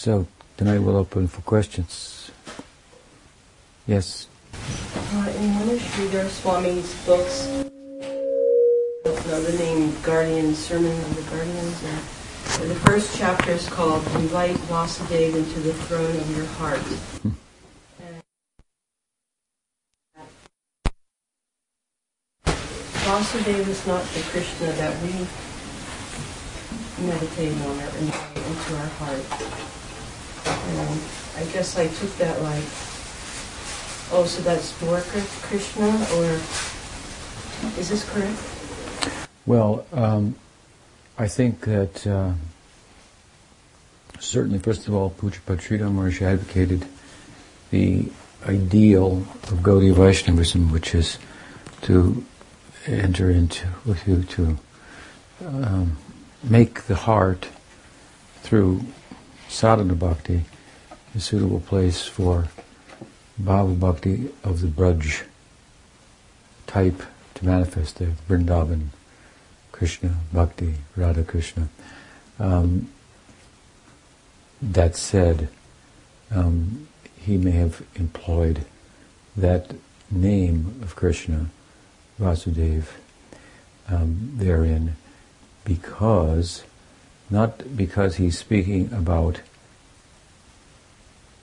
So, tonight we'll open for questions. Yes? In one of Sridhar Swami's books, the name Guardian, Sermon of the Guardians, and the first chapter is called Invite Vasudeva into the Throne of Your Heart. Vasudeva is not the Krishna that we meditate on or invite into our heart. And I guess I took that like, oh, so that's more Krishna, or is this correct? Well, I think that certainly, first of all, Poochapada Śrīdhara Mahārāja advocated the ideal of Gaudiya Vaishnavism, which is to enter into with you to make the heart through sadhana bhakti a suitable place for bhava bhakti of the Braj type to manifest the Vrindavan, Krishna, Bhakti, Radha Krishna. That said, he may have employed that name of Krishna Vasudeva therein, not because he's speaking about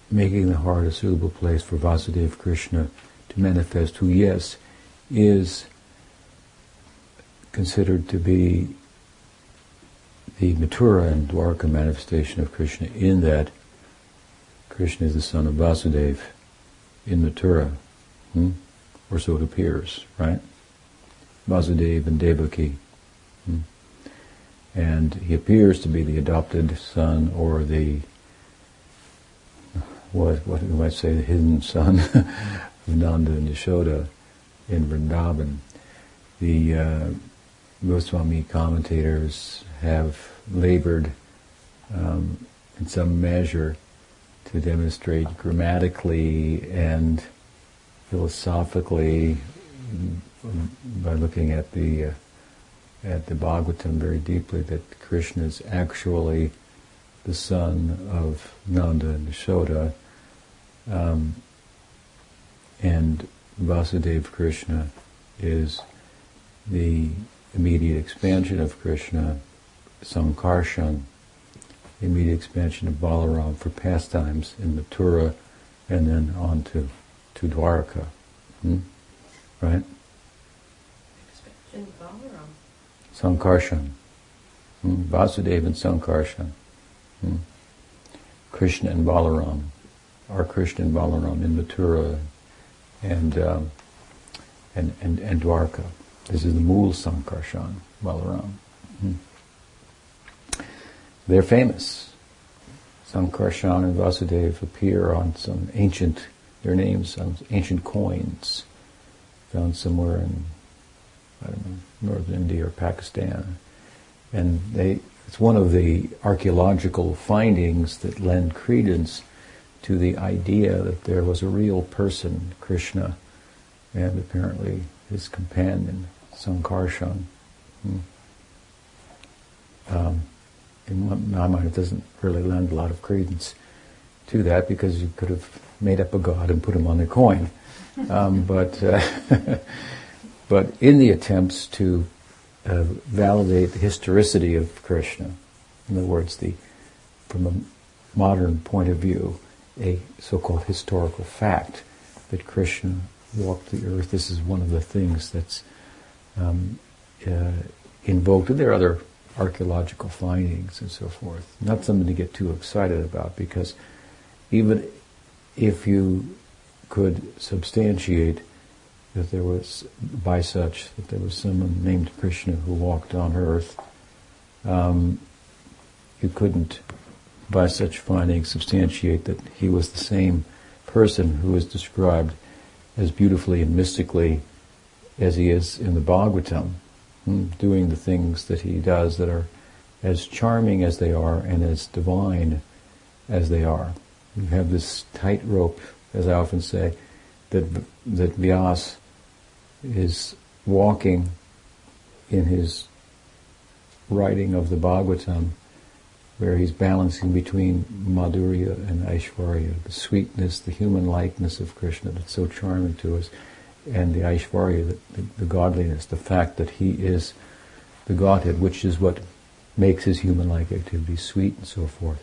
making the heart a suitable place for Vasudeva Krishna to manifest, who, yes, is considered to be the Mathura and Dvaraka manifestation of Krishna, in that Krishna is the son of Vasudeva in Mathura, or so it appears, right? Vasudeva and Devaki. And he appears to be the adopted son, or the, what you might say, the hidden son of Nanda and Yashoda in Vrindavan. The Goswami commentators have labored in some measure to demonstrate grammatically and philosophically, by looking at the Bhagavatam very deeply, that Krishna is actually the son of Nanda and Yashoda, and Vasudeva Krishna is the immediate expansion of Krishna, Sankarshan, the immediate expansion of Balaram for pastimes in Mathura, and then on to Dvaraka. Right? Expansion of Balaram. Sankarshan. Vasudeva and Sankarshan. Krishna and Balaram. Our Krishna and Balaram in Mathura and Dvaraka. This is the Mool Sankarshan, Balaram. They're famous. Sankarshan and Vasudeva appear on some ancient, their names on ancient coins found somewhere in, I don't know, northern India or Pakistan. And it's one of the archaeological findings that lend credence to the idea that there was a real person, Krishna, and apparently his companion, Sankarshan. In my mind, it doesn't really lend a lot of credence to that, because you could have made up a god and put him on the coin. But in the attempts to validate the historicity of Krishna, in other words, from a modern point of view, a so-called historical fact that Krishna walked the earth, this is one of the things that's invoked. There are other archaeological findings and so forth. Not something to get too excited about, because even if you could substantiate that there was, by such, that there was someone named Krishna who walked on earth, you couldn't, by such findings, substantiate that he was the same person who is described as beautifully and mystically as he is in the Bhagavatam, doing the things that he does that are as charming as they are and as divine as they are. You have this tightrope, as I often say, that Vyasa is walking in his writing of the Bhagavatam where he's balancing between Madhurya and Aishwarya, the sweetness, the human likeness of Krishna that's so charming to us, and the Aishwarya, the godliness, the fact that he is the Godhead, which is what makes his human-like activities sweet and so forth.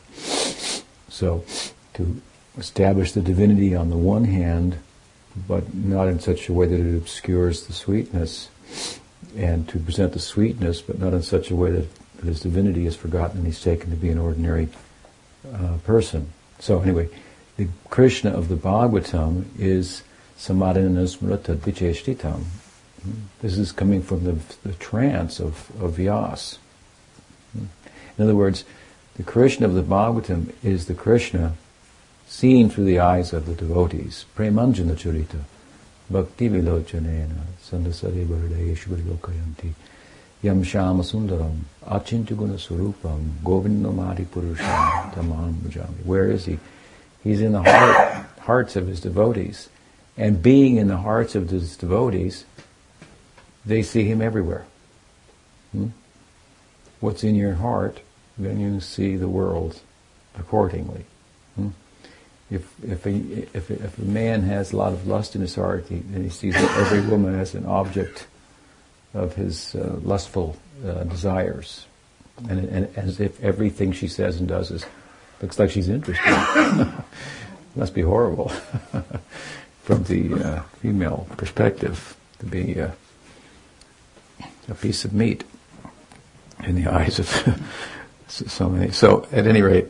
So, to establish the divinity on the one hand, but not in such a way that it obscures the sweetness, and to present the sweetness, but not in such a way that his divinity is forgotten and he's taken to be an ordinary person. So anyway, the Krishna of the Bhagavatam is samadhanasmrata vicheshtitam. This is coming from the trance of Vyasa. In other words, the Krishna of the Bhagavatam is the Krishna seen through the eyes of the devotees. Premanjana charita, bhakti vilochanena, sandasari varadayeshu lokayanti. Yam Shama Sundaram, Achintaguna Surupam, Govindamadi Purusham, Tamam Bhajami. Where is he? He's in the hearts of his devotees. And being in the hearts of his devotees, they see him everywhere. What's in your heart, then you see the world accordingly. If a man has a lot of lust in his heart, then he sees that every woman as an object of his lustful desires, and as if everything she says and does looks like she's interested. Must be horrible from the female perspective to be a piece of meat in the eyes of so many. So, at any rate,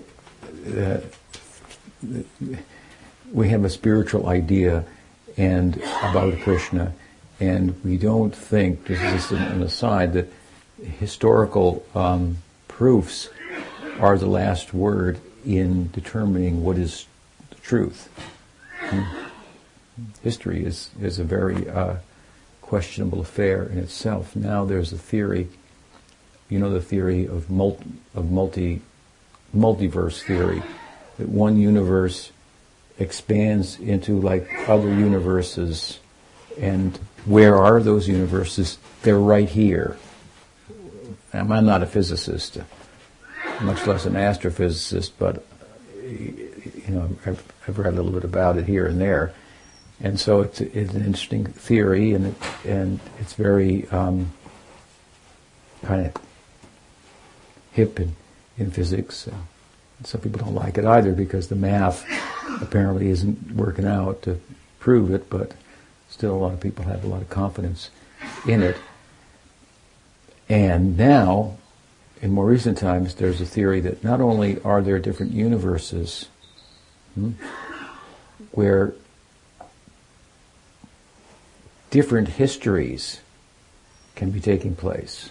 we have a spiritual idea and about Krishna. And we don't think, this is an aside, that historical proofs are the last word in determining what is the truth. History is a very questionable affair in itself. Now there's a theory, the theory of multiverse theory, that one universe expands into like other universes. And where are those universes? They're right here. I'm not a physicist, much less an astrophysicist, but I've read a little bit about it here and there. And so it's an interesting theory, and it's very kind of hip in physics. Some people don't like it either because the math apparently isn't working out to prove it, but still, a lot of people have a lot of confidence in it. And now, in more recent times, there's a theory that not only are there different universes where different histories can be taking place,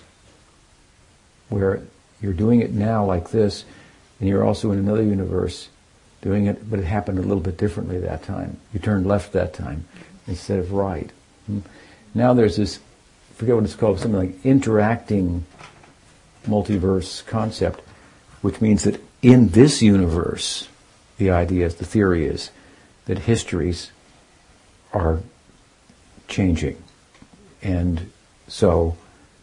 where you're doing it now like this, and you're also in another universe doing it, but it happened a little bit differently that time. You turned left that time instead of right. Now there's this, I forget what it's called, something like interacting multiverse concept, which means that in this universe, the theory is, that histories are changing. And so,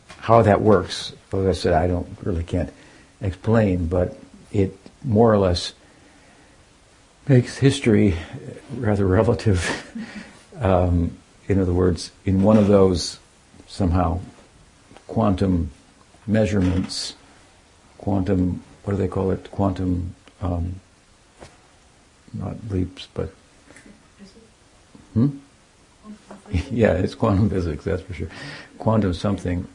how that works, as I said, I can't explain, but it more or less makes history rather relative. In other words, in one of those somehow quantum measurements, quantum, not leaps, but... Yeah, it's quantum physics, that's for sure. Quantum something,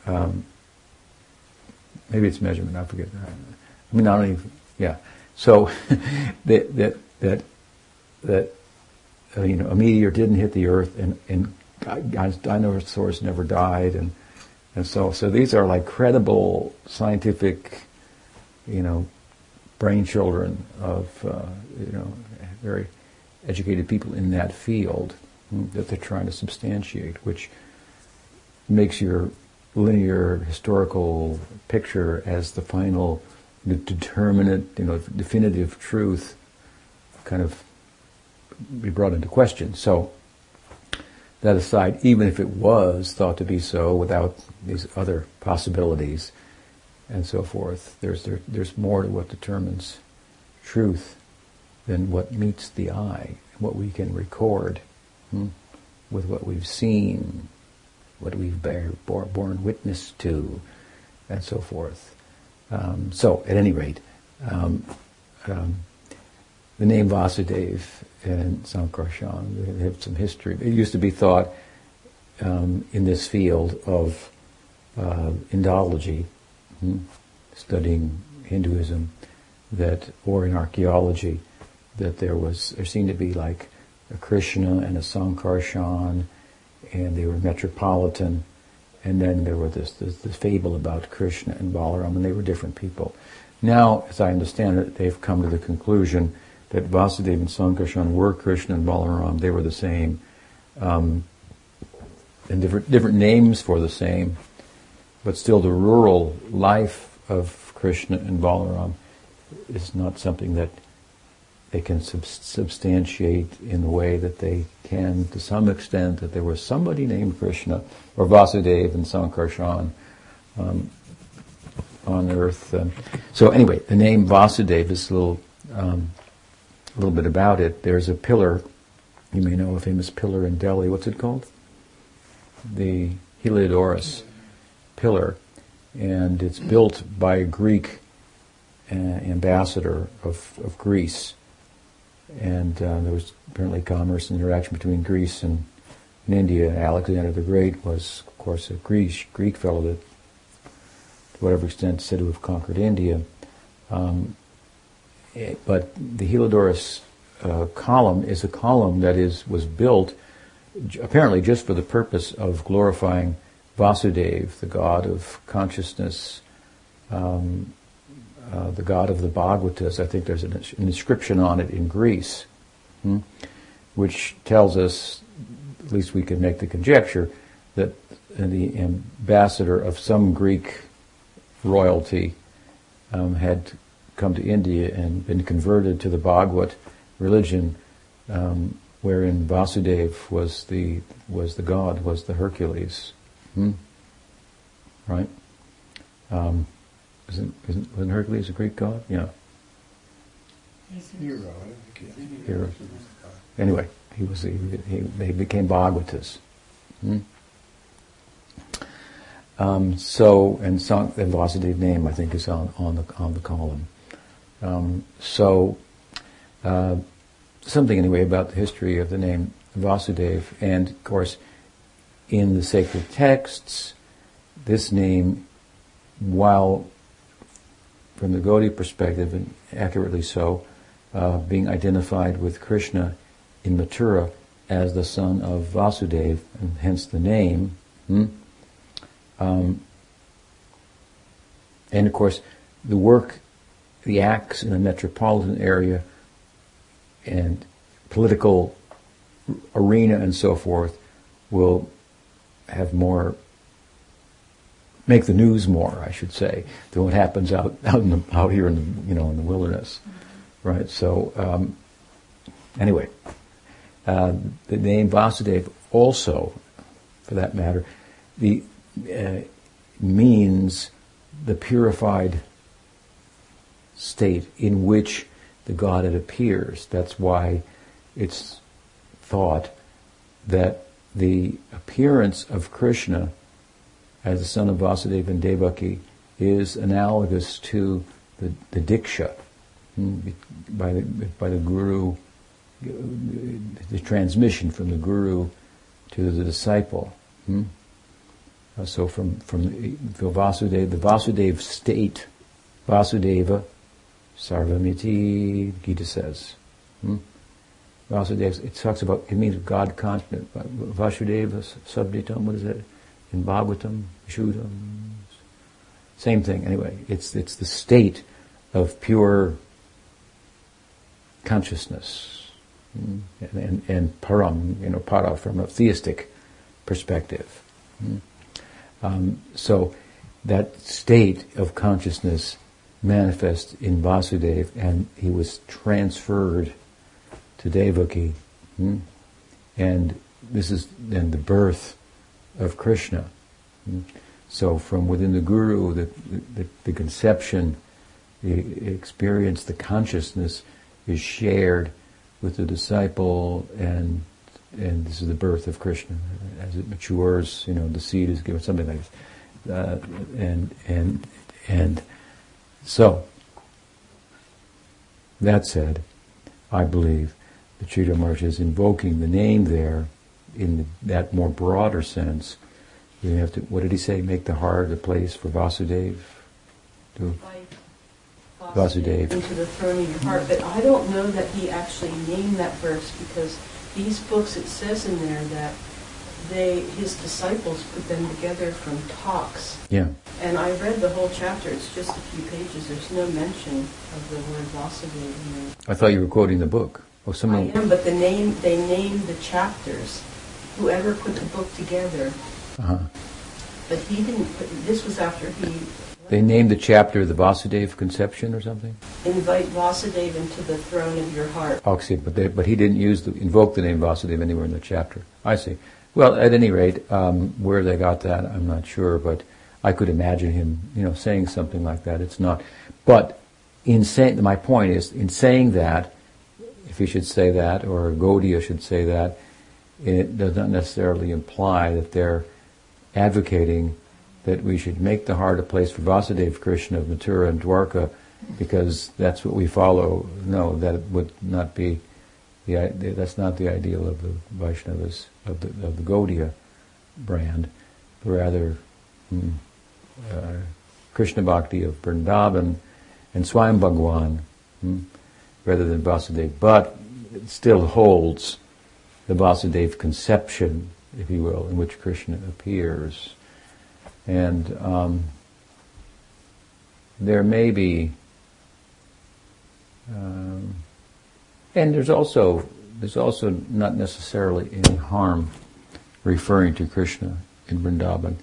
maybe it's measurement, I forget. So, a meteor didn't hit the earth, and dinosaurs never died, and so these are like credible scientific, brain children of very educated people in that field that they're trying to substantiate, which makes your linear historical picture as the final, determinate, definitive truth, kind of be brought into question. So, that aside, even if it was thought to be so without these other possibilities, and so forth. There's more to what determines truth than what meets the eye, what we can record with what we've seen, what we've borne witness to, and so forth. So, at any rate, the name Vasudeva and Sankarshan have some history. It used to be thought in this field of Indology, studying Hinduism, that, or in archaeology, that there seemed to be like a Krishna and a Sankarshan, and they were metropolitan, and then there were this fable about Krishna and Balaram, and they were different people. Now, as I understand it, they've come to the conclusion that Vasudeva and Sankarshan were Krishna and Balaram. They were the same, and different names for the same, but still the rural life of Krishna and Balaram is not something that they can substantiate in the way that they can, to some extent, that there was somebody named Krishna or Vasudeva and Sankarshan on earth. So anyway, the name Vasudeva is a little bit about it. There's a pillar, you may know a famous pillar in Delhi. What's it called? The Heliodorus pillar, and it's built by a Greek ambassador of Greece, and there was apparently commerce and interaction between Greece and India. Alexander the Great was, of course, a Greek fellow that, to whatever extent, said to have conquered India. But the Heliodorus column is a column that was built apparently just for the purpose of glorifying Vasudeva, the god of consciousness, the god of the Bhagavatas. I think there's an inscription on it in Greece, which tells us, at least we can make the conjecture, that the ambassador of some Greek royalty had come to India and been converted to the Bhagavat religion, wherein Vasudeva was the god, was the Hercules. Right? Wasn't Hercules a Greek god? Yeah. Hero. Hero. Anyway, they became Bhagavatas. And Vasudeva's name, I think, is on the column. Something anyway about the history of the name Vasudeva, and of course, in the sacred texts, this name, while from the Gaudiya perspective, and accurately so, being identified with Krishna in Mathura as the son of Vasudeva, and hence the name. And of course, the acts in the metropolitan area and political arena and so forth will have more, make the news more, I should say, than what happens out here in the wilderness, right? So anyway, the name Vasudeva also, for that matter, means the purified state in which the Godhead appears. That's why it's thought that the appearance of Krishna as the son of Vasudeva and Devaki is analogous to the Diksha by the Guru, the transmission from the Guru to the disciple. So from Vasudeva, the Vasudeva state, Vasudeva Sarvamiti, Gita says. Vasudeva, it talks about, it means God continent. Vasudeva Subditam, what is that? In Bhagavatam, Vishuddham, same thing. Anyway, it's the state of pure consciousness, and param, para, from a theistic perspective. So that state of consciousness manifests in Vasudeva, and he was transferred to Devaki, and this is then the birth of Krishna. So from within the guru, the conception, the experience, the consciousness is shared with the disciple, and this is the birth of Krishna. As it matures, you know, the seed is given, something like this. So, that said, I believe that Sridhar Maharaj is invoking the name there in that more broader sense. You have to, what did he say, make the heart a place for Vasudeva? Vasudeva. Into the throne of your heart. But I don't know that he actually named that verse, because these books, it says in there that his disciples put them together from talks. Yeah. And I read the whole chapter. It's just a few pages. There's no mention of the word Vasudeva. I thought you were quoting the book. Oh, someone. I am, but they named the chapters. Whoever put the book together. Uh-huh. But he didn't put, this was after he... They named the chapter the Vasudeva conception or something? Invite Vasudeva into the throne of your heart. Oh, see, but he didn't invoke the name Vasudeva anywhere in the chapter. I see. Well, at any rate, where they got that, I'm not sure, but I could imagine him, you know, saying something like that. It's not. But my point is, in saying that, if he should say that, or Gaudiya should say that, it does not necessarily imply that they're advocating that we should make the heart a place for Vasudeva Krishna of Mathura and Dwarka, because that's what we follow. No, that would not be that's not the ideal of the Vaishnavas of the Gaudiya brand, but rather Krishna Bhakti of Vrindavan and Swayam Bhagwan, rather than Vasudeva. But it still holds the Vasudeva conception, if you will, in which Krishna appears. And there may be, and there's also not necessarily any harm referring to Krishna in Vrindavan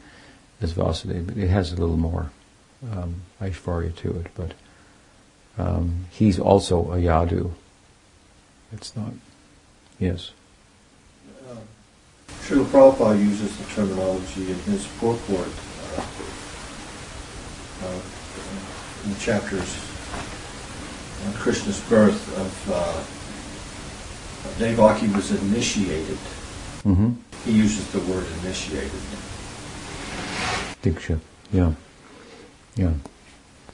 as Vasudeva. It has a little more Aishvarya to it, but he's also a Yadu. It's not, yes. Srila Prabhupada uses the terminology in his purport. In the chapters on Krishna's birth of Devaki was initiated. Mm-hmm. He uses the word initiated. Diksha, yeah.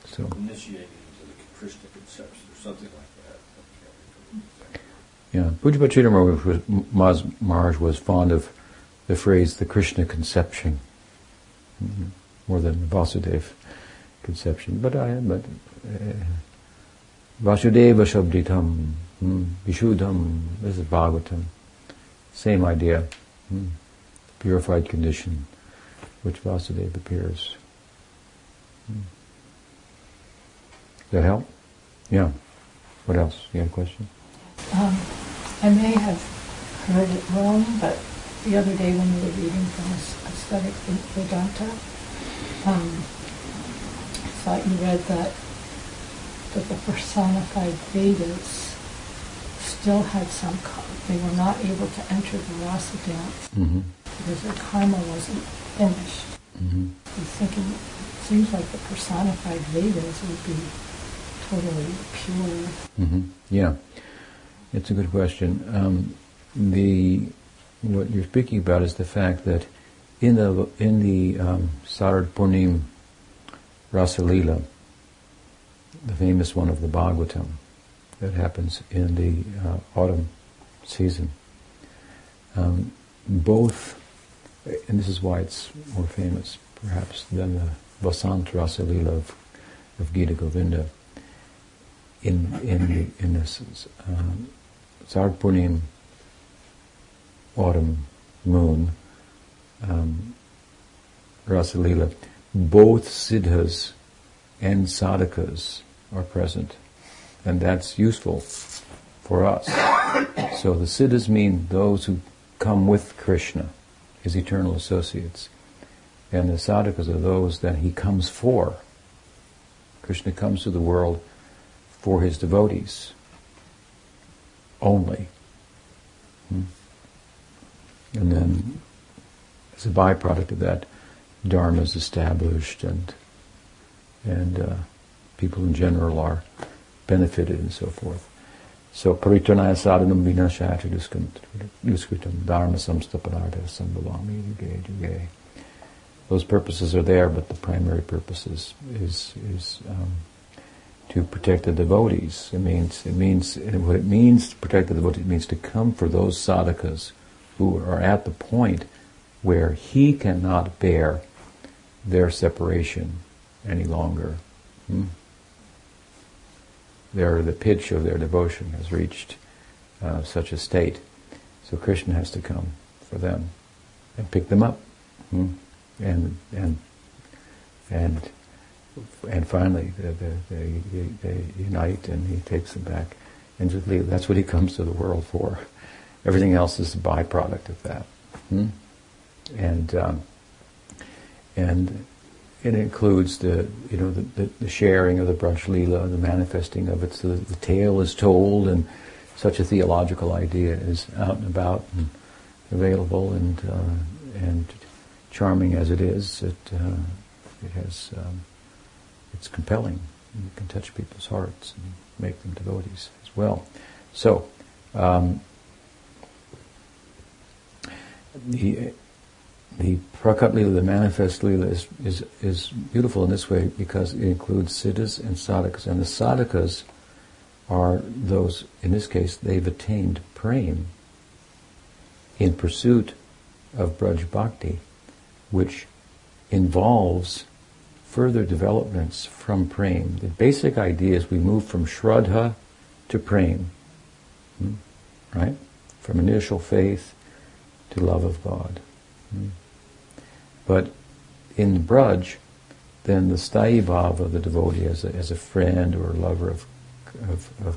So initiated into the Krishna conception or something like that. Yeah, Poochapada Śrīdhara Mahārāja was fond of the phrase the Krishna conception more than the Vasudeva conception, but Vasudeva Shabditam, Vishuddham, this is Bhagavatam, same idea, purified condition, which Vasudeva appears. Does that help? Yeah. What else? You have a question? I may have heard it wrong, but the other day when we were reading from Aesthetic Vedanta, I thought you read that the personified Vedas still had some, they were not able to enter the rasa dance because their karma wasn't finished. Mm-hmm. I was thinking, it seems like the personified Vedas would be totally pure. Mm-hmm. Yeah, it's a good question. What you're speaking about is the fact that in the Sarad Purnim Rasa Lila, the famous one of the Bhagavatam, that happens in the autumn season, both, and this is why it's more famous perhaps than the Vasant Rasa Lila of Gita Govinda, in this Sarad Purnim autumn moon, Rasa Lila, both siddhas and sadhakas are present, and that's useful for us. So the siddhas mean those who come with Krishna, his eternal associates, and the sadhakas are those that he comes for. Krishna comes to the world for his devotees only. And then, as a byproduct of that, dharma's established and people in general are benefited and so forth. So paritanaya sadhanam vinashayati duskritam dharma samstapanartha sambhavami yuge yuge. Those purposes are there, but the primary purpose is to protect the devotees. It means to protect the devotees. It means to come for those sadhakas who are at the point where he cannot bear their separation any longer. The pitch of their devotion has reached such a state. So Krishna has to come for them and pick them up. And finally, they unite, and he takes them back. And that's what he comes to the world for. Everything else is a byproduct of that, and it includes the sharing of the Brash Lila, the manifesting of it. So that the tale is told, and such a theological idea is out and about and available, and charming as it is, it has it's compelling. It can touch people's hearts and make them devotees as well. So, the Prakat Lila, the manifest Lila, is beautiful in this way because it includes siddhas and sadhakas. And the sadhakas are those, in this case, they've attained prema in pursuit of Braj Bhakti, which involves further developments from prema. The basic idea is we move from Shraddha to prema, right? From initial faith to love of God. But in the Braj, then the Sthayi Bhava of the devotee as a friend or lover of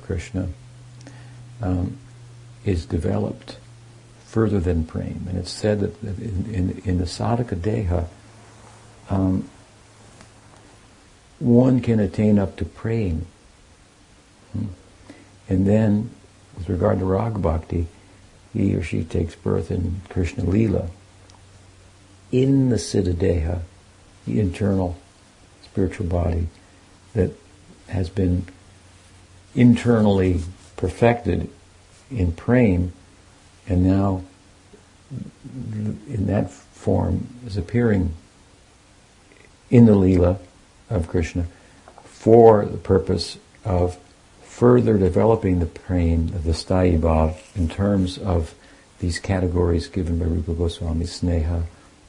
Krishna is developed further than prema. And it's said that in the sadhaka deha, one can attain up to prema. And then, with regard to Raga Bhakti, he or she takes birth in Krishna Leela, in the Siddha Deha, the internal spiritual body that has been internally perfected in prema, and now in that form is appearing in the Leela of Krishna for the purpose of further developing the prema of the Sthayi Bhava in terms of these categories given by Rupa Goswami: Sneha,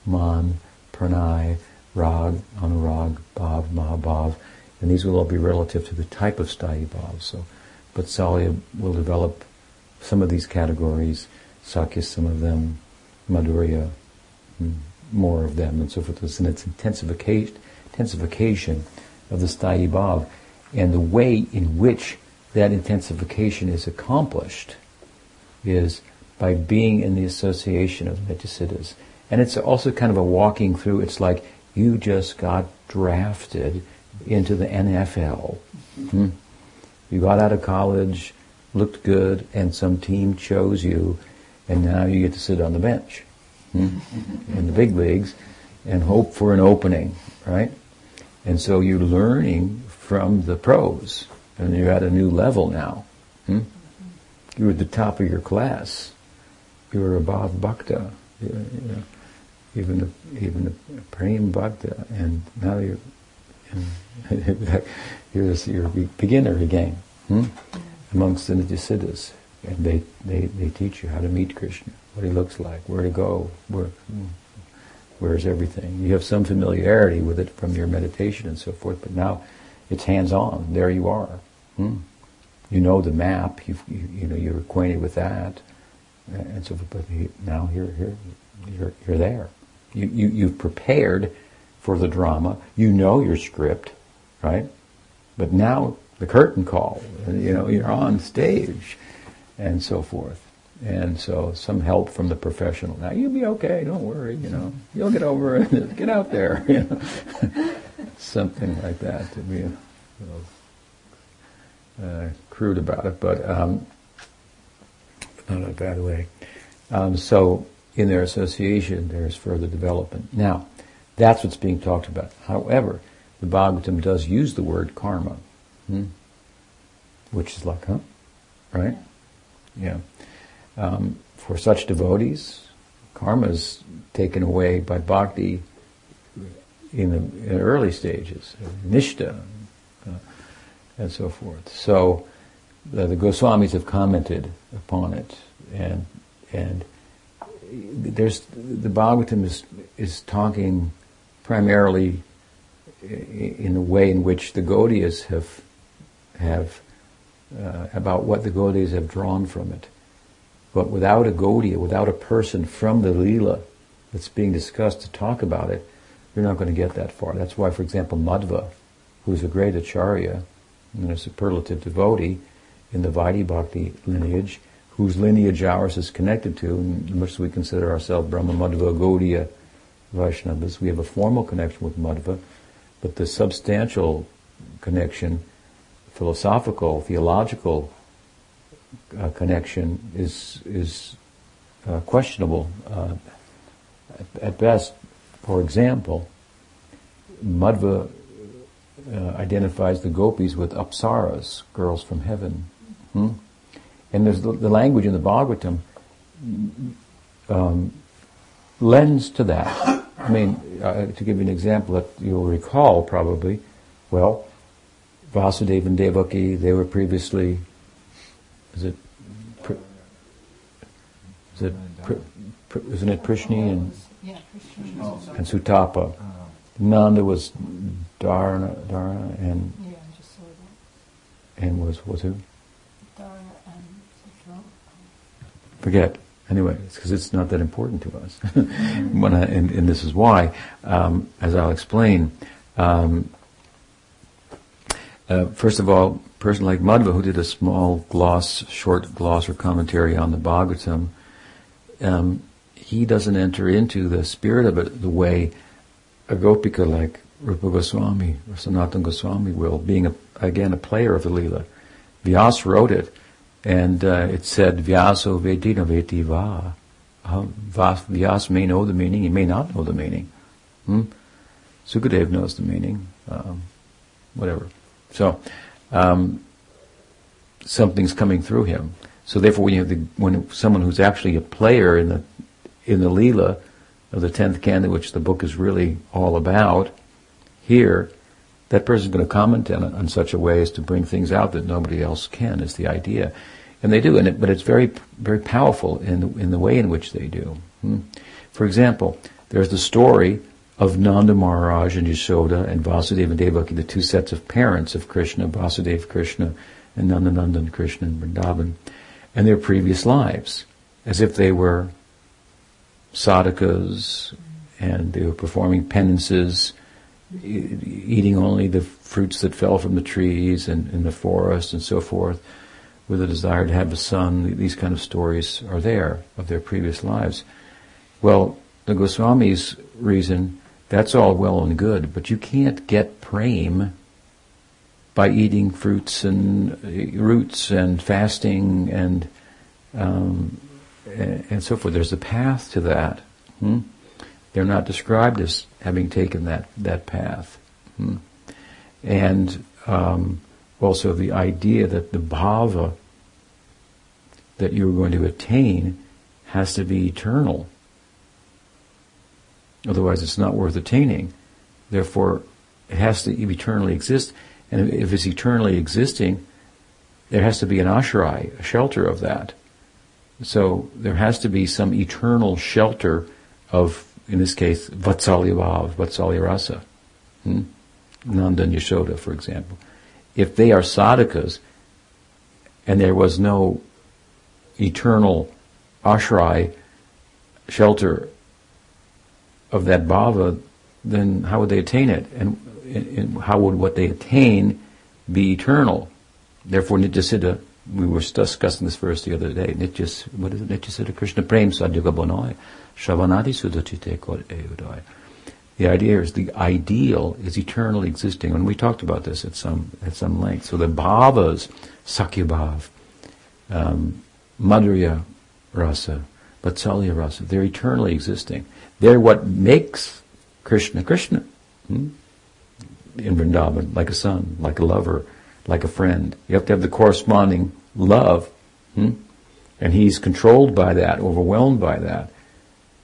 Man, Pranay, Rag, Anurag, Bhav, Mahabhav. And these will all be relative to the type of Sthayi Bhava. So, Vatsalya will develop some of these categories, Sakya some of them, Madhurya more of them, and so forth. And it's intensification of the Sthayi Bhava. And the way in which that intensification is accomplished is by being in the association of Nityasiddhas. And it's also kind of a walking through. It's like you just got drafted into the NFL. You got out of college, looked good, and some team chose you, and now you get to sit on the bench in the big leagues and hope for an opening, right? And so you're learning from the pros, and you're at a new level now. You were at the top of your class. You were above bhakta, even a prema bhakta, and now you're a beginner again amongst the Nityasiddhas, and they teach you how to meet Krishna, what he looks like, where to go, where's everything. You have some familiarity with it from your meditation and so forth, but now it's hands-on. There you are. You know the map. You're acquainted with that, and so. But now you're there. You've prepared for the drama. You know your script, right? But now the curtain call. You're on stage, and so forth. And so some help from the professional. Now you'll be okay. Don't worry. You'll get over it. Get out there. Something like that, to be a little crude about it, but not in a bad way. So in their association, there's further development. Now, That's what's being talked about. However, the Bhagavatam does use the word karma, which is like, huh? Right? Yeah. For such devotees, karma is taken away by bhakti in the early stages, nishta, and so forth. So the Goswamis have commented upon it, and there's the Bhagavatam is talking primarily in the way in which the Gaudiyas have about what the Gaudiyas have drawn from it. But without a Gaudiya, without a person from the Leela that's being discussed to talk about it, you're not going to get that far. That's why, for example, Madhva, who's a great acharya and a superlative devotee in the Vaidhi Bhakti lineage, whose lineage ours is connected to, and much as we consider ourselves Brahma, Madhva, Gaudiya, Vaishnavas, we have a formal connection with Madhva, but the substantial connection, philosophical, theological connection is questionable at best. For example, Madhva identifies the gopis with apsaras, girls from heaven. And there's the language in the Bhagavatam lends to that. I mean, to give you an example that you'll recall probably, well, Vasudeva and Devaki, they were previously isn't it Prishni and Sutapa? Nanda was Dharana and was who? Dharana and forget. Anyway, it's because it's not that important to us. And this is why, as I'll explain. First of all, a person like Madhva, who did a short gloss or commentary on the Bhagavatam, he doesn't enter into the spirit of it the way a Gopika like Rupa Goswami or Sanatana Goswami will, being, again, a player of the Leela. Vyasa wrote it, and it said, Vyaso veti na veti va. Vyasa may know the meaning, he may not know the meaning. Sukadeva knows the meaning, whatever. So, something's coming through him. So therefore, when someone who's actually a player in the Leela of the 10th canto, which the book is really all about, here, that person's going to comment on such a way as to bring things out that nobody else can, is the idea. And they do, but it's very, very powerful in the way in which they do. For example, there's the story of Nanda Maharaj and Yashoda and Vasudeva and Devaki, the two sets of parents of Krishna, Vasudeva Krishna and Nandanandan Krishna in Vrindavan, and their previous lives, as if they were sadhakas and they were performing penances, eating only the fruits that fell from the trees and in the forest and so forth, with a desire to have a son. These kind of stories are there of their previous lives. Well, the Goswami's reason, that's all well and good, but you can't get prema by eating fruits and roots and fasting and so forth. There's a path to that. They're not described as having taken that path. And also the idea that the bhava that you're going to attain has to be eternal. Otherwise, it's not worth attaining. Therefore, it has to eternally exist. And if it's eternally existing, there has to be an ashray, a shelter of that. So there has to be some eternal shelter of, in this case, Vatsalya Bhav, Vatsalya Rasa. Nanda and Yashoda, for example. If they are sadhakas, and there was no eternal ashray, shelter of that bhava, then how would they attain it? And how would what they attain be eternal? Therefore, Nitya Siddha, we were discussing this verse the other day, Nitya Siddha Krishna Prem Sadhyaga Banoi, Shavanadi Sudachite Kod Ayodhya. The idea is the ideal is eternally existing, and we talked about this at some length. So the bhavas, Sakya bhava, Madhurya rasa, Vatsalya rasa, they're eternally existing. They're what makes Krishna, Krishna. In Vrindavan, like a son, like a lover, like a friend. You have to have the corresponding love. And he's controlled by that, overwhelmed by that.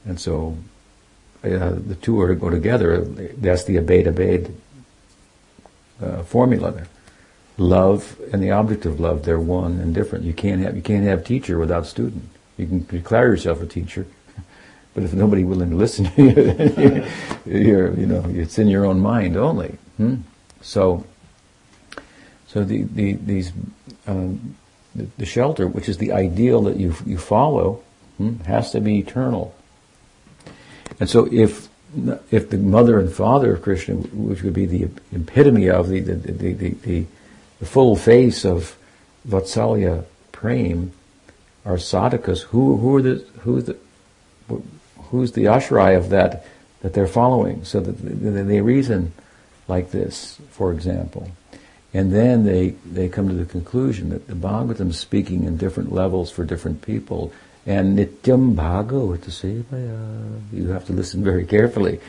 And so the two are to go together. That's the abed-abed formula there. Love and the object of love, they're one and different. You can't have teacher without student. You can declare yourself a teacher, but if nobody willing to listen to you, it's in your own mind only. So the shelter, which is the ideal that you follow, has to be eternal. And so if the mother and father of Krishna, which would be the epitome of the full face of Vatsalya Prem, are sadhakas, who's the ashraya of that they're following? So that they reason like this, for example. And then they come to the conclusion that the Bhagavatam is speaking in different levels for different people. And nityam bhagavata sevaya. You have to listen very carefully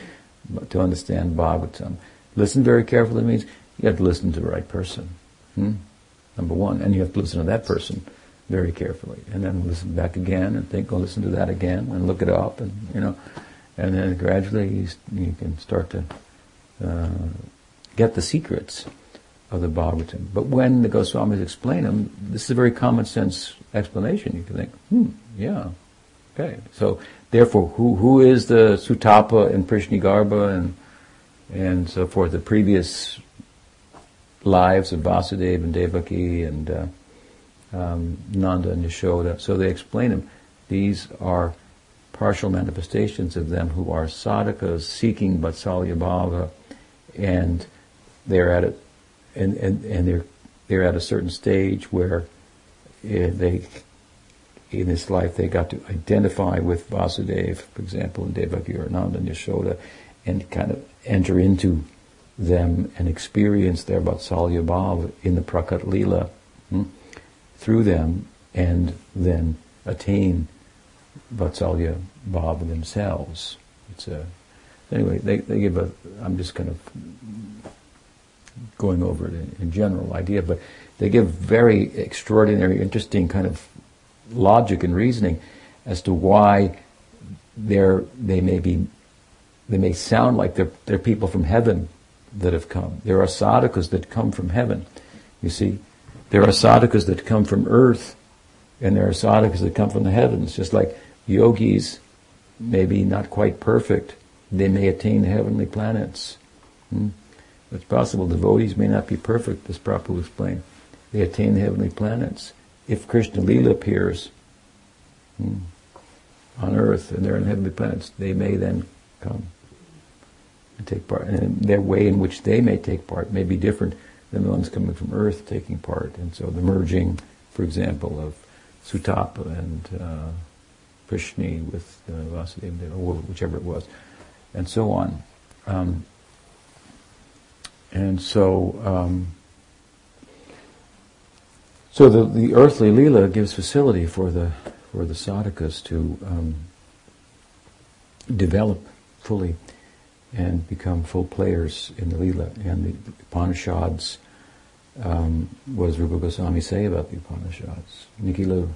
to understand Bhagavatam. Listen very carefully means you have to listen to the right person. Number one. And you have to listen to that person very carefully. And then listen back again and think, listen to that again and look it up. And, and then gradually you can start to get the secrets of the Bhagavatam. But when the Goswamis explain them, this is a very common sense explanation. You can think, yeah, okay. So, therefore, who is the Sutapa and Prishnigarbha and so forth, the previous lives of Vasudeva and Devaki and Nanda and Yashoda? So they explain them. These are partial manifestations of them who are sadhakas seeking Vatsalya Bhava, and they're at it. And they're at a certain stage where they, in this life, they got to identify with Vasudeva, for example, and Devaki or Nanda and Yashoda, and kind of enter into them and experience their Vatsalya Bhav in the Prakat Lila through them, and then attain Vatsalya Bhav themselves. Anyway, they give a. I'm just kind of going over it in general idea, but they give very extraordinary, interesting kind of logic and reasoning as to why they may sound like they're people from heaven that have come. There are sadhakas that come from heaven. You see, there are sadhakas that come from earth, and there are sadhakas that come from the heavens. Just like yogis, maybe not quite perfect, they may attain the heavenly planets. It's possible devotees may not be perfect, as Prabhupada explained. They attain the heavenly planets. If Krishna Leela appears on earth and they're in heavenly planets, they may then come and take part. And their way in which they may take part may be different than the ones coming from earth taking part. And so the merging, for example, of Sutapa and Prishni with Vasudeva, or whichever it was, and so on. So the earthly lila gives facility for the sadhakas to develop fully and become full players in the lila. And the Upanishads, what does Rupa Goswami say about the Upanishads? Nikila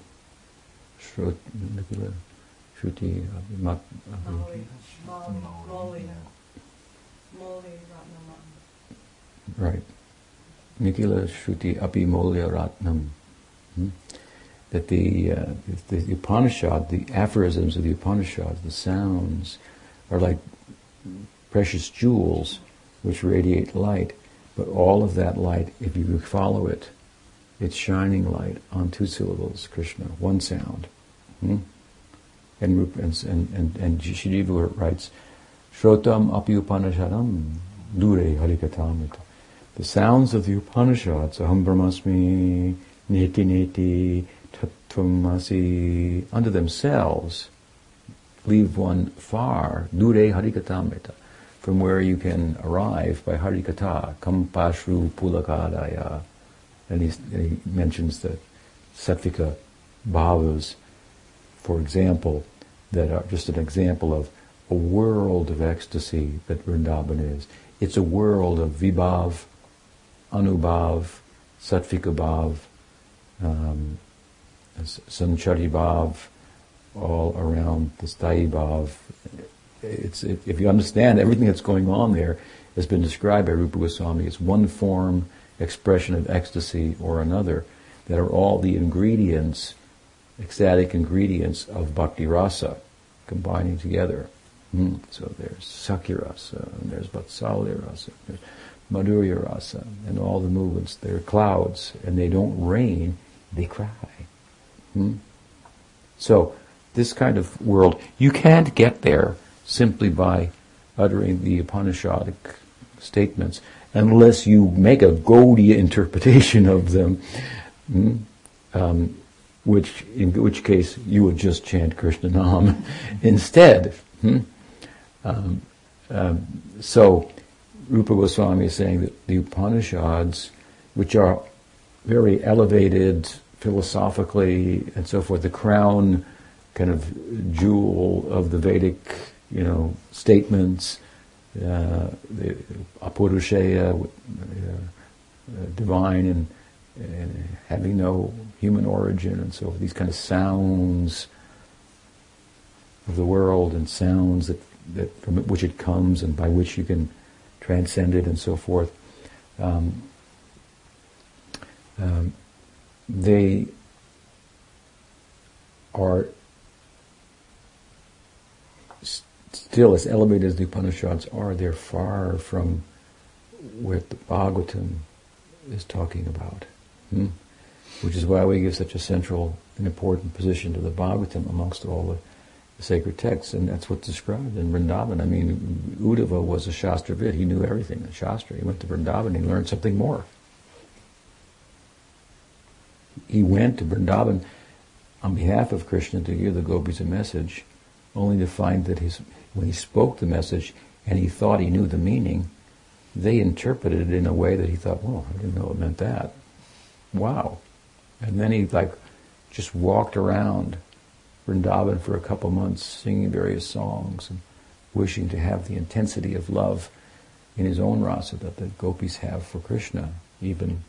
Shruti Right. Nikila Shruti Api Molya Ratnam. That the Upanishad, the aphorisms of the Upanishads, the sounds, are like precious jewels which radiate light. But all of that light, if you follow it, it's shining light on two syllables, Krishna, one sound. And Jiva writes, Shrotam Api Upanishadam Dure Harikatamrita. The sounds of the Upanishads, Aham Brahmasmi, Neti Neti, Tattvamasi, unto themselves, leave one far, dure harikatamrita, from where you can arrive by harikata, kampashru pulakadaya. And he mentions the sattvika bhavas, for example, that are just an example of a world of ecstasy that Vrindavan is. It's a world of vibhav, anubhav, sattvika-bhav, sanchari-bhav, all around the sthayi-bhav. If you understand everything that's going on there, has been described by Rupa Goswami as one form, expression of ecstasy or another, that are all the ingredients, ecstatic ingredients of bhakti rasa, combining together. So there's Sakya rasa, and there's Vatsalya rasa, there's Madhurya rasa, and all the movements. They're clouds, and they don't rain, they cry. So this kind of world, you can't get there simply by uttering the Upanishadic statements, unless you make a Gaudiya interpretation of them, in which case you would just chant Krishna Nam instead. So Rupa Goswami is saying that the Upanishads, which are very elevated philosophically and so forth, the crown kind of jewel of the Vedic statements, the apurusheya, divine and having no human origin, and so these kind of sounds of the world and sounds that from which it comes and by which you can transcend it and so forth. They are still, as elevated as the Upanishads are, they're far from what the Bhagavatam is talking about. Which is why we give such a central and important position to the Bhagavatam amongst all the sacred texts, and that's what's described in Vrindavan. I mean, Uddhava was a Shastravid. He knew everything in Shastra. He went to Vrindavan, he learned something more. He went to Vrindavan on behalf of Krishna to give the gopis a message, only to find that when he spoke the message and he thought he knew the meaning, they interpreted it in a way that he thought, well, I didn't know it meant that. Wow. And then he just walked around Vrindavan for a couple months singing various songs and wishing to have the intensity of love in his own rasa that the gopis have for Krishna, even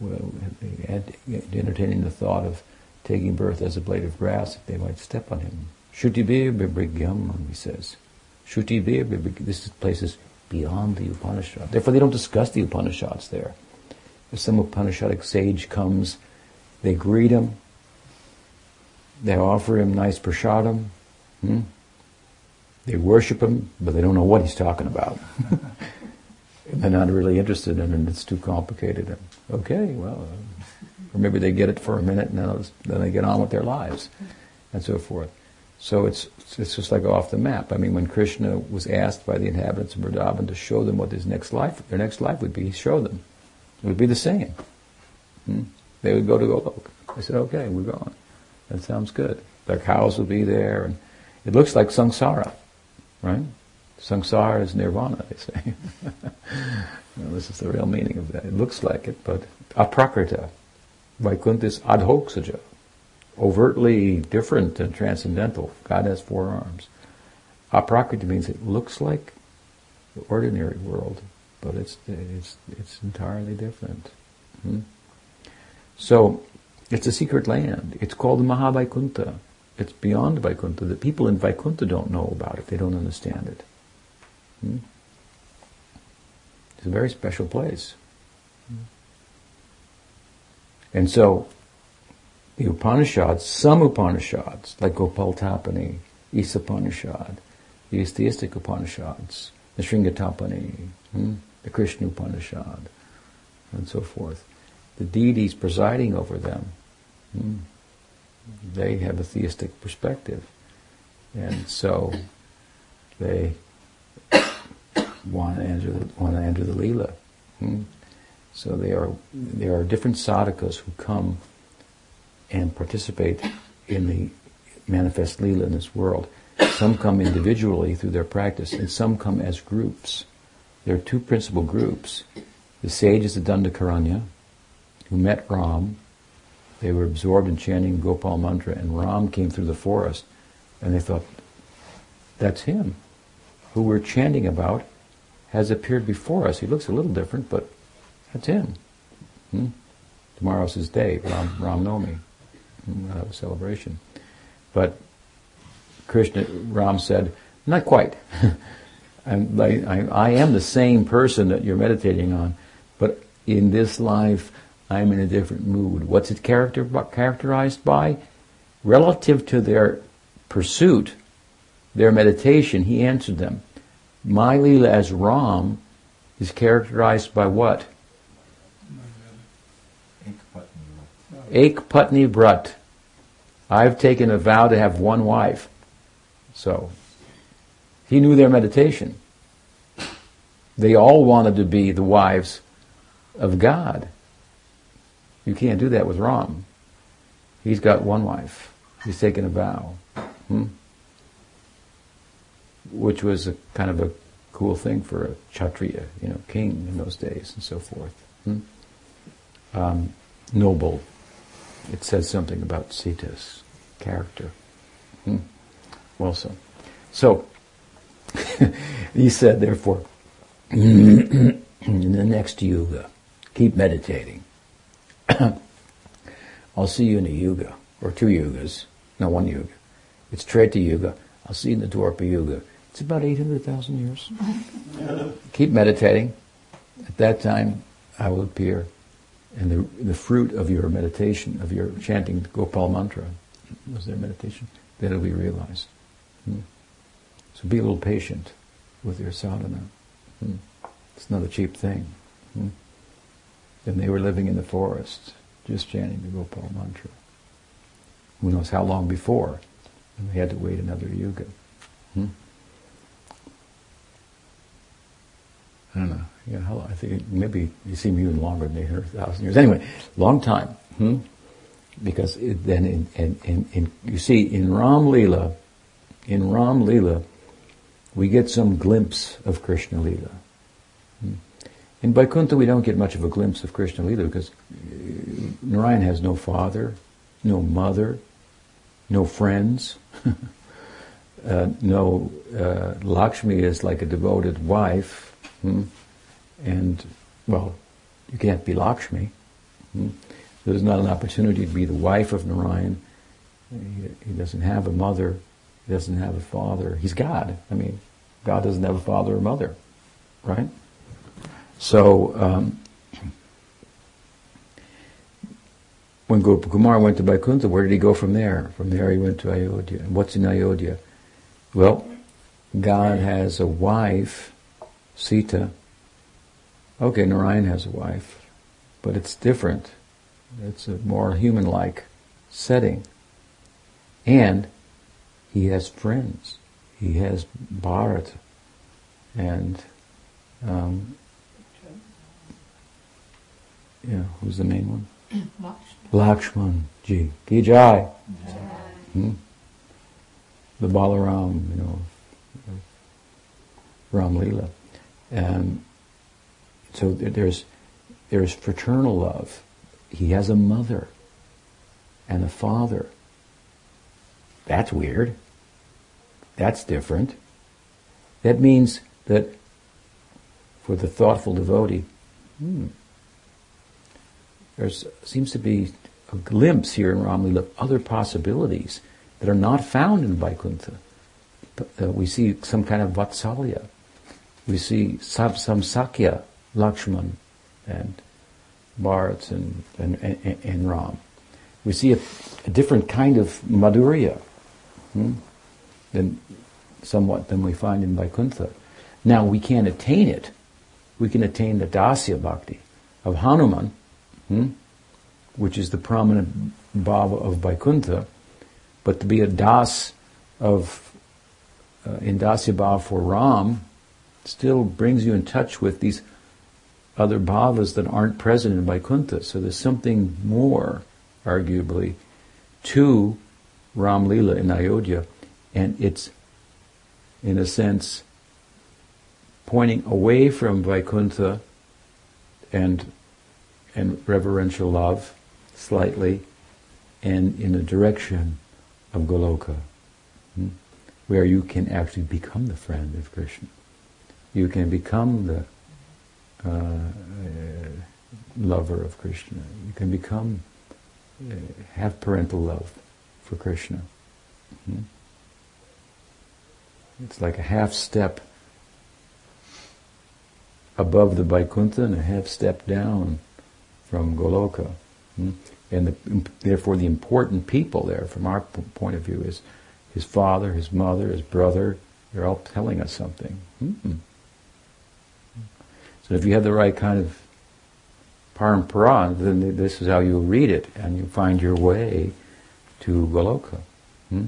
entertaining the thought of taking birth as a blade of grass if they might step on him. Shruti Bibrigyam, he says. Shruti Bibrigyam, this place is beyond the Upanishads. Therefore, they don't discuss the Upanishads there. If some Upanishadic sage comes, they greet him, they offer him nice prasadam, they worship him, but they don't know what he's talking about. And they're not really interested in it, it's too complicated. And, okay, well, or maybe they get it for a minute and then they get on with their lives, and so forth. So it's just like off the map. I mean, when Krishna was asked by the inhabitants of Vrindavan to show them what their next life would be, he showed them. It would be the same. They would go to Goloka. They said, okay, we're going. That sounds good. Their cows would be there. And it looks like samsara, right? Samsara is nirvana, they say. Well, this is the real meaning of that. It looks like it, but aprakrita. Vaikuntha is adhokshaja. Overtly different and transcendental. God has four arms. Aprakrita means it looks like the ordinary world, but it's entirely different. So it's a secret land. It's called Mahavaikuntha. It's beyond Vaikuntha. The people in Vaikuntha don't know about it. They don't understand it. It's a very special place. And so the Upanishads, some Upanishads, like Gopal Tapani, Isa Upanishad, the atheistic Upanishads, the Shringatapani, the Krishna Upanishad, and so forth, the deities presiding over them, they have a theistic perspective. And so they want to enter the Leela. So there are different sadhakas who come and participate in the manifest Leela in this world. Some come individually through their practice, and some come as groups. There are two principal groups. The sages of Dandakaranya, who met Ram. They were absorbed in chanting Gopal Mantra, and Ram came through the forest, and they thought, That's him, who we're chanting about, has appeared before us. He looks a little different, but that's him. Tomorrow's his day, Ram Nomi, celebration. But Ram said, not quite. I am the same person that you're meditating on, but in this life, I'm in a different mood. What's it characterized by? Relative to their pursuit, their meditation, he answered them. My Leela as Ram is characterized by what? Ek Patni Brat. I've taken a vow to have one wife. So, he knew their meditation. They all wanted to be the wives of God. You can't do that with Ram. He's got one wife. He's taken a vow. Which was a kind of a cool thing for a Kshatriya, king in those days and so forth. Noble. It says something about Sita's character. Well said. So, he said, therefore, in the next yuga, keep meditating. I'll see you in a yuga, or two yugas. No, one yuga. It's Treta Yuga. I'll see you in the Dwarpa Yuga. It's about 800,000 years. Keep meditating. At that time, I will appear, and the fruit of your meditation, of your chanting the Gopal Mantra, was their meditation, that it'll be realized. So be a little patient with your sadhana. It's not a cheap thing. And they were living in the forest, just chanting the Gopal Mantra. Who knows how long before, and they had to wait another yuga. I don't know. Yeah, I think maybe you seem even longer than 800,000 years. Anyway, long time. Because you see, in Ram Lila, we get some glimpse of Krishna Lila. In Vaikuntha, we don't get much of a glimpse of Krishna Lila because Narayan has no father, no mother, no friends. Lakshmi is like a devoted wife. And, well, you can't be Lakshmi. There's not an opportunity to be the wife of Narayan. He doesn't have a mother. He doesn't have a father. He's God. I mean, God doesn't have a father or mother, right? So, when Gopakumar went to Vaikuntha, where did he go from there? From there he went to Ayodhya. And what's in Ayodhya? Well, God has a wife, Sita. Okay, Narayan has a wife, but it's different. It's a more human-like setting. And he has friends. He has Bharat and... who's the main one? Lakshman ji. Ki jai. The Balaram, Ram Lila. So there's fraternal love. He has a mother and a father. That's weird. That's different. That means that for the thoughtful devotee, there seems to be a glimpse here in Ram Lila of other possibilities that are not found in Vaikuntha. We see some kind of Vatsalya. We see some Sakya, Lakshman, and Bharat and Ram. We see a different kind of Madhurya than we find in Vaikuntha. Now we can attain it. We can attain the Dasya Bhakti of Hanuman, which is the prominent bhava of Vaikuntha, but to be a das of in Dasya Bhav for Ram still brings you in touch with these other bhavas that aren't present in Vaikuntha. So there's something more, arguably, to Ram Lila in Ayodhya, and it's, in a sense, pointing away from Vaikuntha and reverential love, slightly, and in the direction of Goloka. where you can actually become the friend of Krishna. You can become the lover of Krishna. You can become, have parental love for Krishna. Mm-hmm. It's like a half step above the Vaikuntha and a half step down from Goloka. Mm-hmm. And therefore the important people there, from our point of view, is his father, his mother, his brother. They're all telling us something. Mm-hmm. So if you have the right kind of parampara, then this is how you read it, and you find your way to Goloka. Hmm?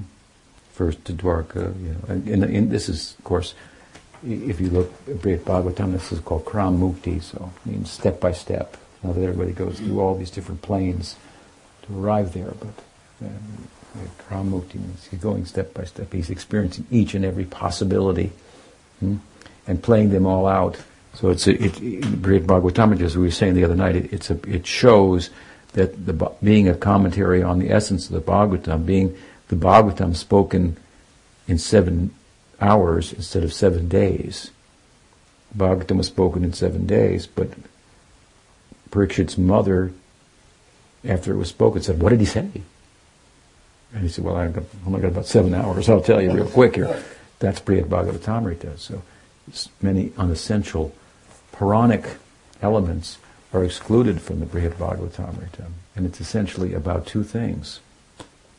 First to Dvaraka. You know, and this is, of course, if you look at Brihad Bhagavatam, this is called Kram Mukti, so it means step by step. Now that everybody goes through all these different planes to arrive there, but Kram Mukti means he's going step by step. He's experiencing each and every possibility, and playing them all out. So it's Brihad Bhagavatamrita, as we were saying the other night, it shows that being a commentary on the essence of the Bhagavatam, being the Bhagavatam spoken in 7 hours instead of 7 days. Bhagavatam was spoken in 7 days, but Parikshit's mother, after it was spoken, said, "What did he say?" And he said, "Well, I've got about 7 hours, I'll tell you real quick here." That's Brihad Bhagavatamrita. So many unessential Puranic elements are excluded from the Brihad Bhagavatamrita. And it's essentially about two things.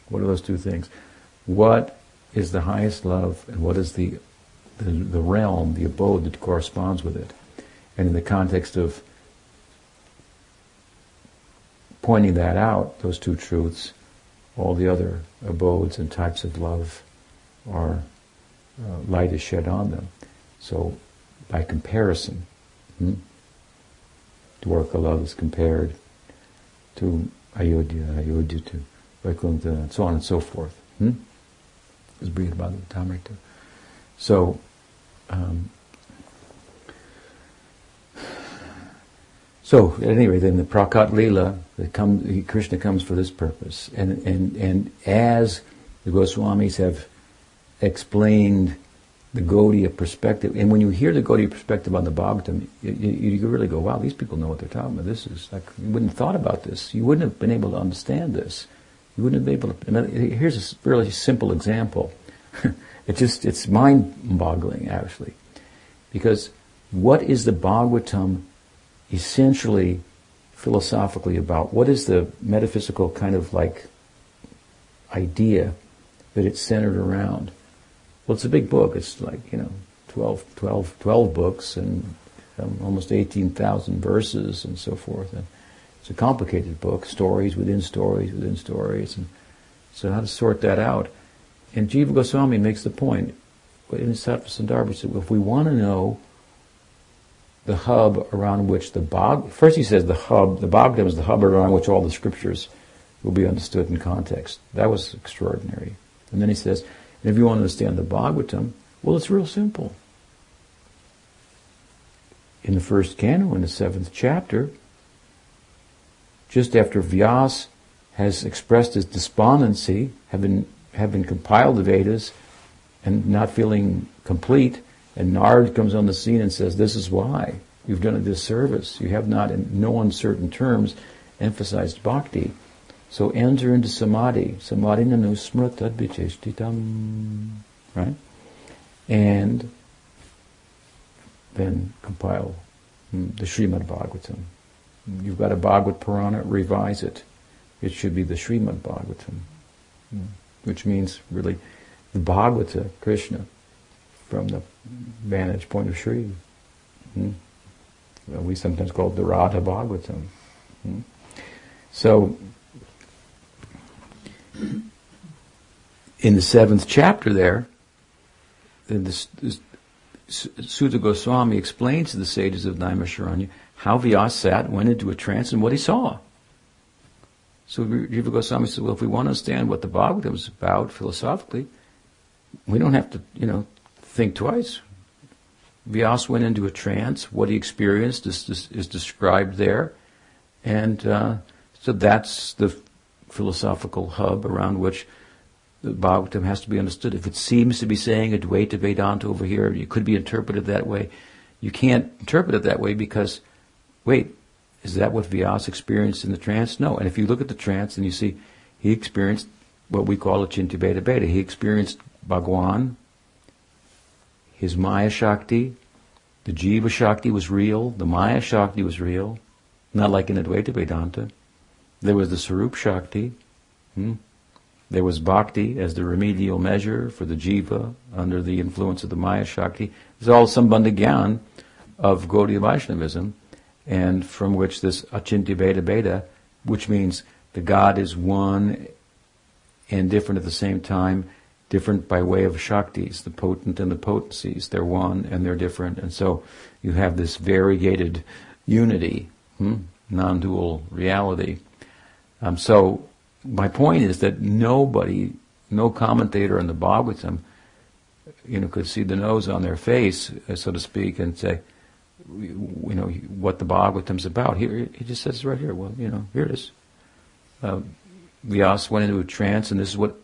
What are those two things? What is the highest love, and what is the realm, the abode that corresponds with it? And in the context of pointing that out, those two truths, all the other abodes and types of love are, light is shed on them. So, by comparison, Dwarka love is compared to Ayodhya to Vaikuntha, and so on and so forth. It's Brihad Bhagavatamrita. So, at any rate, in the Prakat Lila, Krishna comes for this purpose, and as the Goswamis have explained the Gaudiya perspective, and when you hear the Gaudiya perspective on the Bhagavatam, you really go, wow, these people know what they're talking about. This is like, you wouldn't have thought about this. You wouldn't have been able to understand this. You wouldn't have been able to. And here's a really simple example. It's mind-boggling, actually. Because what is the Bhagavatam essentially, philosophically about? What is the metaphysical kind of like idea that it's centered around? Well, it's a big book. It's like, 12 books and almost 18,000 verses and so forth. And it's a complicated book, stories within stories within stories. And so how to sort that out? And Jeeva Goswami makes the point in his Sattva Sandarbha. He said, well, if we want to know the hub around which first he says the hub, the Bhagavatam is the hub around which all the scriptures will be understood in context. That was extraordinary. And then he says, and if you want to understand the Bhagavatam, well, it's real simple. In the first canto, in the 7th chapter, just after Vyasa has expressed his despondency, having compiled the Vedas and not feeling complete, and Nard comes on the scene and says, this is why. You've done a disservice. You have not, in no uncertain terms, emphasized bhakti. So enter into samadhi. Samadhi nanu smrata vicheshtitam. Right? And then compile the Srimad Bhagavatam. You've got a Bhagavat Purana, revise it. It should be the Srimad Bhagavatam. Which means, really, the Bhagavata, Krishna, from the vantage point of Sri. Well, we sometimes call it the Radha Bhagavatam. So, in the 7th chapter there, Sutta Goswami explains to the sages of Naimisharanya how Vyasa sat, went into a trance, and what he saw. So Jeeva Goswami says, well, if we want to understand what the Bhagavatam is about philosophically, we don't have to, think twice. Vyasa went into a trance. What he experienced is described there. And so that's the philosophical hub around which the Bhagavatam has to be understood. If it seems to be saying a Dvaita Vedanta over here, it could be interpreted that way. You can't interpret it that way because, wait, is that what Vyasa experienced in the trance? No. And if you look at the trance and you see, he experienced what we call a Chinti Beta Beta. He experienced Bhagwan, his Maya Shakti, the Jeeva Shakti was real, the Maya Shakti was real, not like in Advaita Vedanta. There was the Sarup Shakti, there was Bhakti as the remedial measure for the Jiva under the influence of the Maya Shakti. It's all Sambandha Gyan of Gaudiya Vaishnavism, and from which this Achintya Bheda Bheda, which means the God is one and different at the same time, different by way of Shaktis, the potent and the potencies. They're one and they're different, and so you have this variegated unity, non-dual reality. So my point is that nobody, no commentator in the Bhagavatam, could see the nose on their face, so to speak, and say, what the Bhagavatam's about. Here, he just says right here, here it is. Vyasa went into a trance, and this is what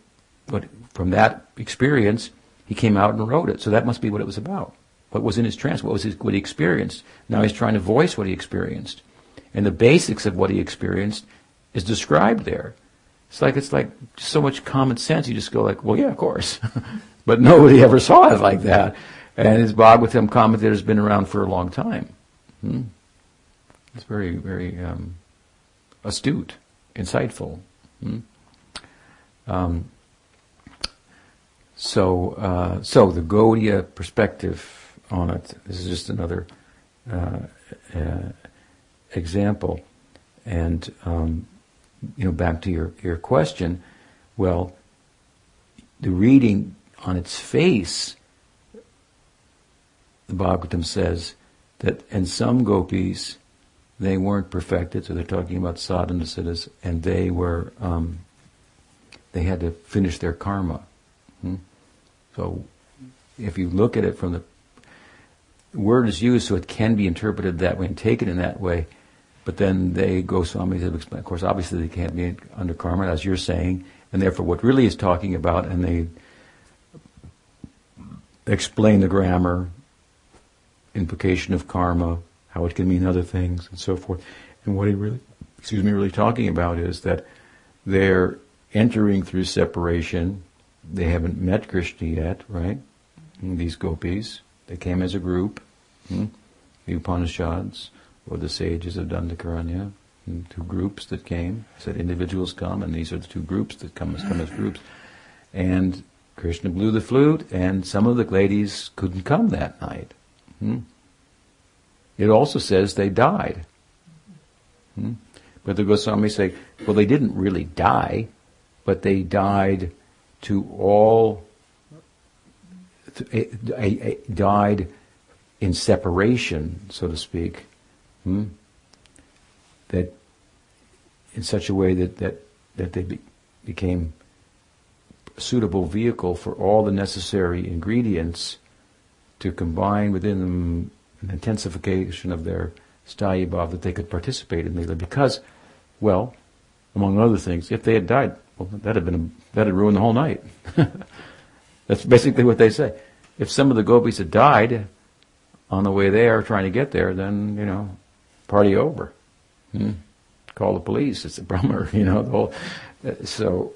from that experience, he came out and wrote it. So that must be what it was about. What was in his trance? What he experienced? Now he's trying to voice what he experienced. And the basics of what he experienced is described there. It's like so much common sense. You just go like, well, yeah, of course. But nobody ever saw it like that. And his Bhagavatam commentator has been around for a long time. It's very, very astute, insightful. So the Gaudiya perspective on it. This is just another example. And back to your question. Well, the reading on its face, the Bhagavatam says that, and some gopis, they weren't perfected. So they're talking about sadhana siddhas, and they were, they had to finish their karma. So if you look at it from the word is used, so it can be interpreted that way and taken in that way. But then Goswamis have explained, of course, obviously they can't be under karma, as you're saying, and therefore what really is talking about, and they explain the grammar, implication of karma, how it can mean other things, and so forth. And what he really talking about is that they're entering through separation. They haven't met Krishna yet, right? These gopis, they came as a group, the Upanishads, or the sages of Dandakaranya, two groups that came. I said individuals come, and these are the two groups that come as groups. And Krishna blew the flute, and some of the ladies couldn't come that night. It also says they died. But the Goswamis say, well, they didn't really die, but they died to all, died in separation, so to speak, that in such a way that they became a suitable vehicle for all the necessary ingredients to combine within them an intensification of their Vatsalya Bhav that they could participate in. Because, well, among other things, if they had died, well, that'd ruined the whole night. That's basically what they say. If some of the gopis had died on the way there trying to get there, then, party over. Call the police. It's a Brahmer, the whole. So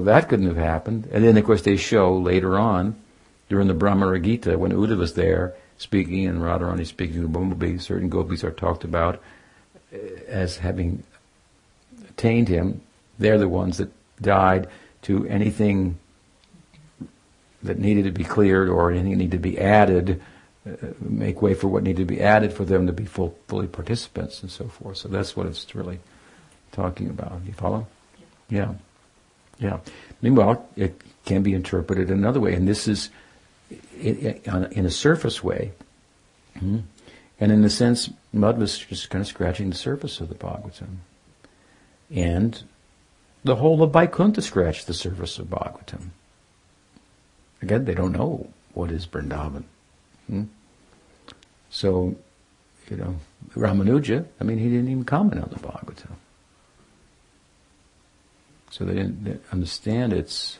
that couldn't have happened. And then, of course, they show later on during the Brahmara Gita when Uddhava was there speaking and Radharani speaking to Bumblebee, certain gopis are talked about as having attained him. They're the ones that died to anything that needed to be cleared or anything that needed to be added. Make way for what needed to be added for them to be fully participants and so forth. So that's what it's really talking about. You follow? Yeah. Yeah. Meanwhile, it can be interpreted another way, and this is in a surface way. And in a sense, Madhva was just kind of scratching the surface of the Bhagavatam. And the whole of Vaikuntha scratched the surface of Bhagavatam. Again, they don't know what is Vrindavan. So, Ramanuja, he didn't even comment on the Bhagavatam. So they didn't understand its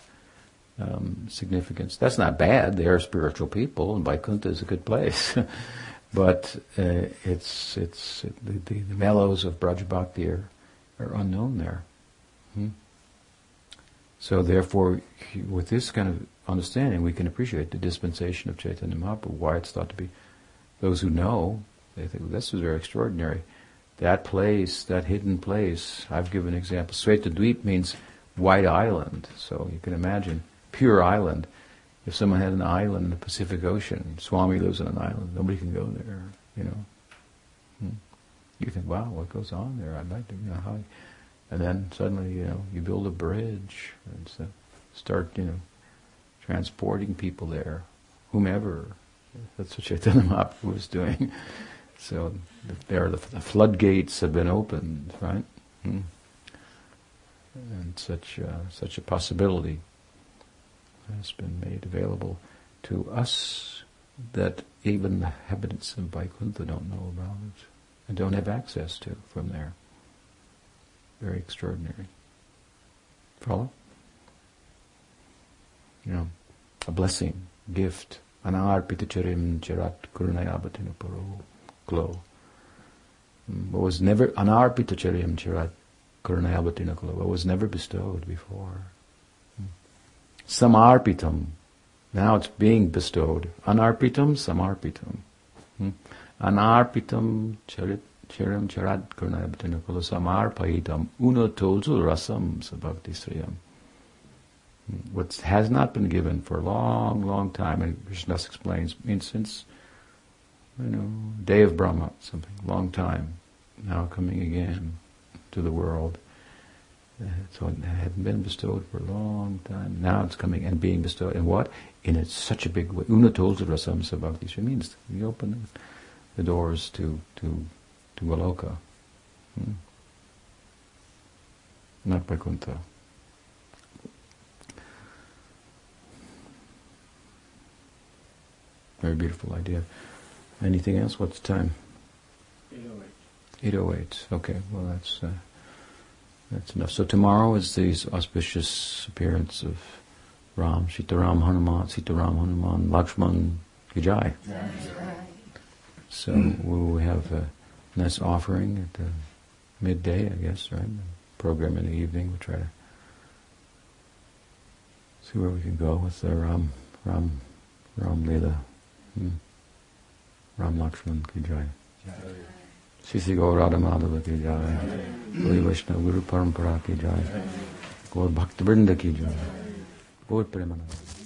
significance. That's not bad. They are spiritual people, and Vaikuntha is a good place. But the mellows of Braj Bhakti are unknown there. So therefore, with this kind of understanding, we can appreciate the dispensation of Chaitanya Mahaprabhu, why it's thought to be, those who know, they think, well, this is very extraordinary. That place, that hidden place, I've given an example. Svetadweep means white island, so you can imagine, pure island. If someone had an island in the Pacific Ocean, Swami lives on an island, nobody can go there, you know. You think, wow, what goes on there? I'd like to, you know, how... And then suddenly, you know, you build a bridge and so start, you know, transporting people there, whomever. That's what Chaitanya Mahaprabhu was doing. So there, the floodgates have been opened, right? And such a possibility has been made available to us that even the inhabitants of Vaikuntha don't know about it and don't have access to from there. Very extraordinary. Follow? You know, a blessing, gift. Anar pitacharim charat kurnayabatinuparo. Glow. What was never, anar pitacharim charat kurnayabatinuparo. What was never bestowed before. Samarpitam. Now it's being bestowed. Anarpitam, samarpitam. Anarpitam charit. Charam charat karnayabatinakala samarpayitam unatozu rasam sabhakti sriyam. What has not been given for a long, long time, and Krishnadas explains, since, you know, day of Brahma, something, long time, now coming again to the world. So it hadn't been bestowed for a long time. Now it's coming and being bestowed. And what? In such a big way. Unatozu rasam sabhakti sriyam means we open the doors to Goloka, not Vaikuntha. Very beautiful idea. Anything else? What's the time? 8:08. 8:08. Okay. Well, that's enough. So tomorrow is the auspicious appearance of Ram, Sita Ram Hanuman, Lakshman, Gijai. So we'll have a nice offering at midday, I guess, right? Program in the evening. We'll try to see where we can go with the Ram Lila, Ram Lakshman ki jai. Sisi Gaur Radha Madhava ki jai. Gaudiya Vaishnava Guru Parampara ki jai. Gaur Bhakta Vrinda ki jai. Gaur Premananda.